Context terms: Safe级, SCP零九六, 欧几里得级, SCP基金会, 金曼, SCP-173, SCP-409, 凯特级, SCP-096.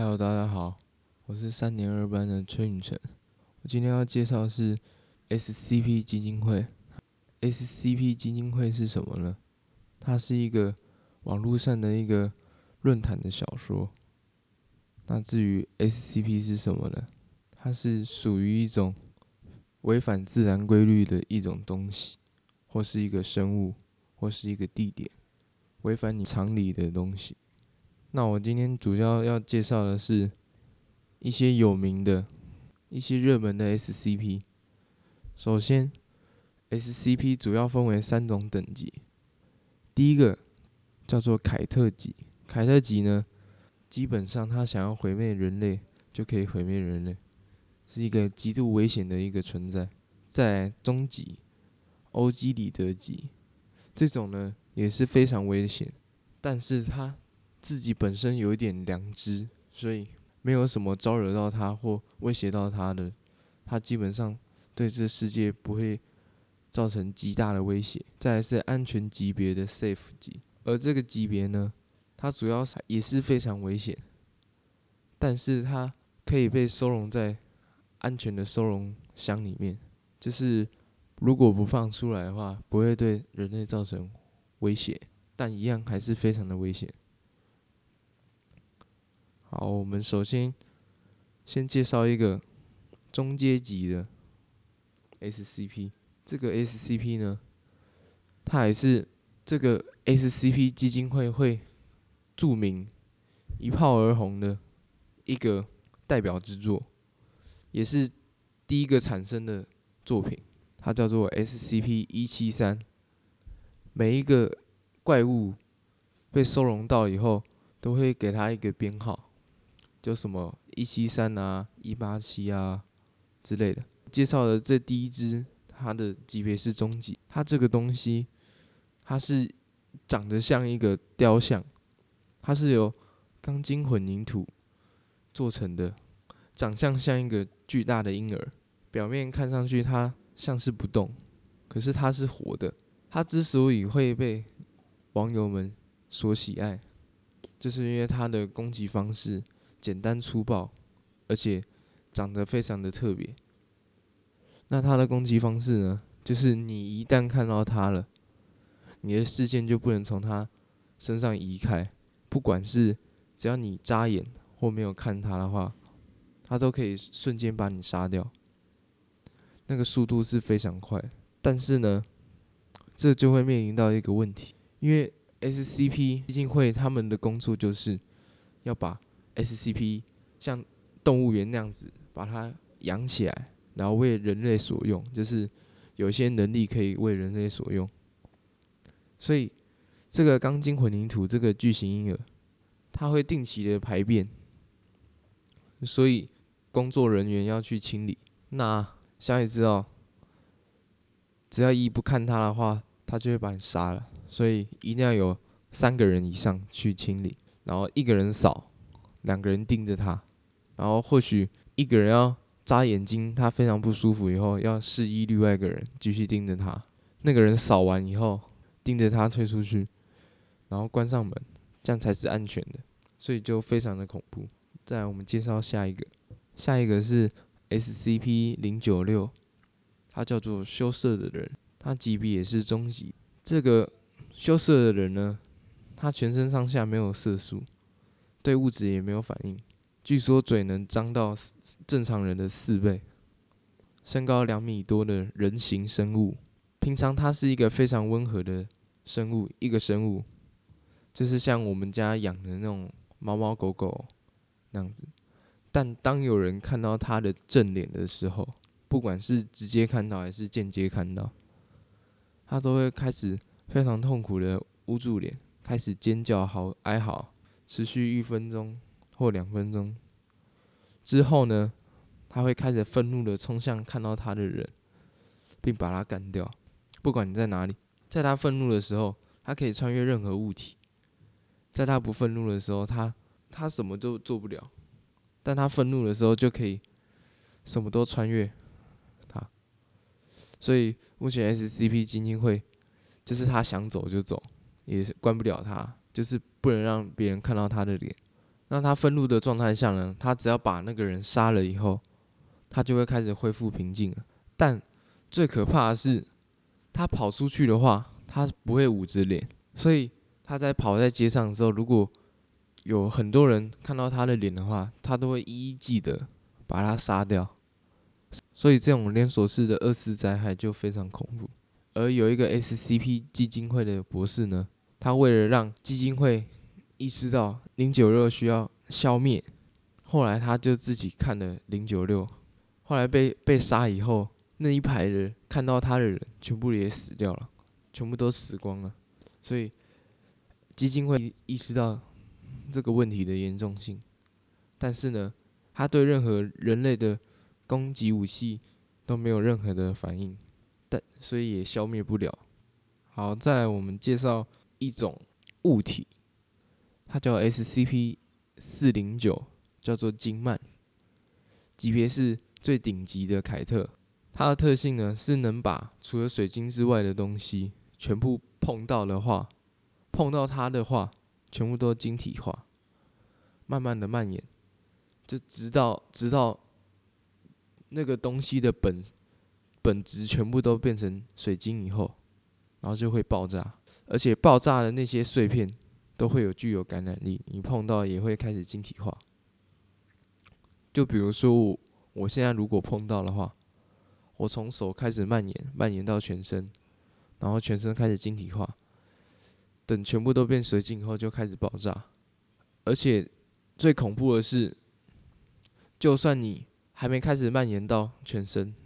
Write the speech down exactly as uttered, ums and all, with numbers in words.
Hello， 大家好，我是三年二班的崔允成。我今天要介绍的是 S C P 基金会。S C P 基金会是什么呢？它是一个网络上的一个论坛的小说。那至于 S C P 是什么呢？它是属于一种违反自然规律的一种东西，或是一个生物，或是一个地点，违反你常理的东西。那我今天主要要介绍的是一些有名的、一些热门的 S C P。首先 ，S C P 主要分为三种等级。第一个叫做凯特级，凯特级呢，基本上它想要毁灭人类就可以毁灭人类，是一个极度危险的一个存在。再来中级，欧几里得级，这种呢也是非常危险，但是它自己本身有一点良知，所以没有什么招惹到他或威胁到他的，他基本上对这世界不会造成极大的威胁。再来是安全级别的 Safe 级，而这个级别呢，它主要也是非常危险，但是它可以被收容在安全的收容箱里面，就是如果不放出来的话，不会对人类造成威胁，但一样还是非常的危险。好，我们首先先介绍一个中阶级的 S C P。这个 S C P 呢，它也是这个 S C P 基金会会著名一炮而红的一个代表之作，也是第一个产生的作品。它叫做 S C P 一七三。每一个怪物被收容到以后，都会给它一个编号。就什么一七三啊、一八七啊之类的。介绍的这第一只，它的级别是中级。它这个东西，它是长得像一个雕像，它是由钢筋混凝土做成的，长相像一个巨大的婴儿。表面看上去它像是不动，可是它是活的。它之所以会被网友们所喜爱，就是因为它的攻击方式简单粗暴，而且长得非常的特别。那它的攻击方式呢，就是你一旦看到它了，你的视线就不能从它身上移开，不管是只要你眨眼或没有看它的话，它都可以瞬间把你杀掉。那个速度是非常快，但是呢，这就会面临到一个问题，因为 S C P 基金会他们的工作就是要把S C P 像动物园那样子把它养起来，然后为人类所用，就是有些能力可以为人类所用。所以这个钢筋混凝土这个巨型婴儿，它会定期的排便，所以工作人员要去清理。那像你知道，只要一不看它的话，它就会把你杀了，所以一定要有三个人以上去清理，然后一个人扫，两个人盯着他，然后或许一个人要眨眼睛，他非常不舒服，以后要示意另外一个人继续盯着他。那个人扫完以后，盯着他退出去，然后关上门，这样才是安全的。所以就非常的恐怖。再来，我们介绍下一个，下一个是 S C P 零九六，他叫做羞涩的人，他级别也是中级。这个羞涩的人呢，他全身上下没有色素。对物质也没有反应，据说嘴能张到正常人的四倍，身高两米多的人形生物。平常它是一个非常温和的生物，一个生物，就是像我们家养的那种猫猫狗狗那样子。但当有人看到它的正脸的时候，不管是直接看到还是间接看到，它都会开始非常痛苦的捂住脸，开始尖叫、嚎哀嚎。持续一分钟或两分钟之后呢，他会开始愤怒的冲向看到他的人，并把他干掉。不管你在哪里，在他愤怒的时候，他可以穿越任何物体；在他不愤怒的时候，他他什么都做不了。但他愤怒的时候就可以什么都穿越他。所以目前 S C P 基金会就是他想走就走，也关不了他，就是不能让别人看到他的脸，那他愤怒的状态下呢，他只要把那个人杀了以后，他就会开始恢复平静了。但最可怕的是，他跑出去的话，他不会捂着脸，所以他在跑在街上的时候，如果有很多人看到他的脸的话，他都会一一记得把他杀掉。所以这种连锁式的二次灾害就非常恐怖。而有一个 S C P 基金会的博士呢，他为了让基金会意识到零九六需要消灭，后来他就自己看了零九六，后来被被杀以后，那一排的看到他的人全部也死掉了，全部都死光了。所以基金会意识到这个问题的严重性，但是呢，他对任何人类的攻击武器都没有任何的反应，但所以也消灭不了。好，再来我们介绍一种物体，它叫 S C P 四零九， 叫做金曼，级别是最顶级的凯特。它的特性呢是能把除了水晶之外的东西全部碰到的话，碰到它的话，全部都晶体化，慢慢的蔓延，就直到直到那个东西的本本质全部都变成水晶以后，然后就会爆炸，而且爆炸的那些碎片都会有具有感染力，你碰到也会开始晶体化。就比如说我我现在如果碰到的话，我从手开始蔓延，蔓延到全身，然后全身开始晶体化。等全部都变水晶以后就开始爆炸，而且最恐怖的是，就算你还没开始蔓延到全身，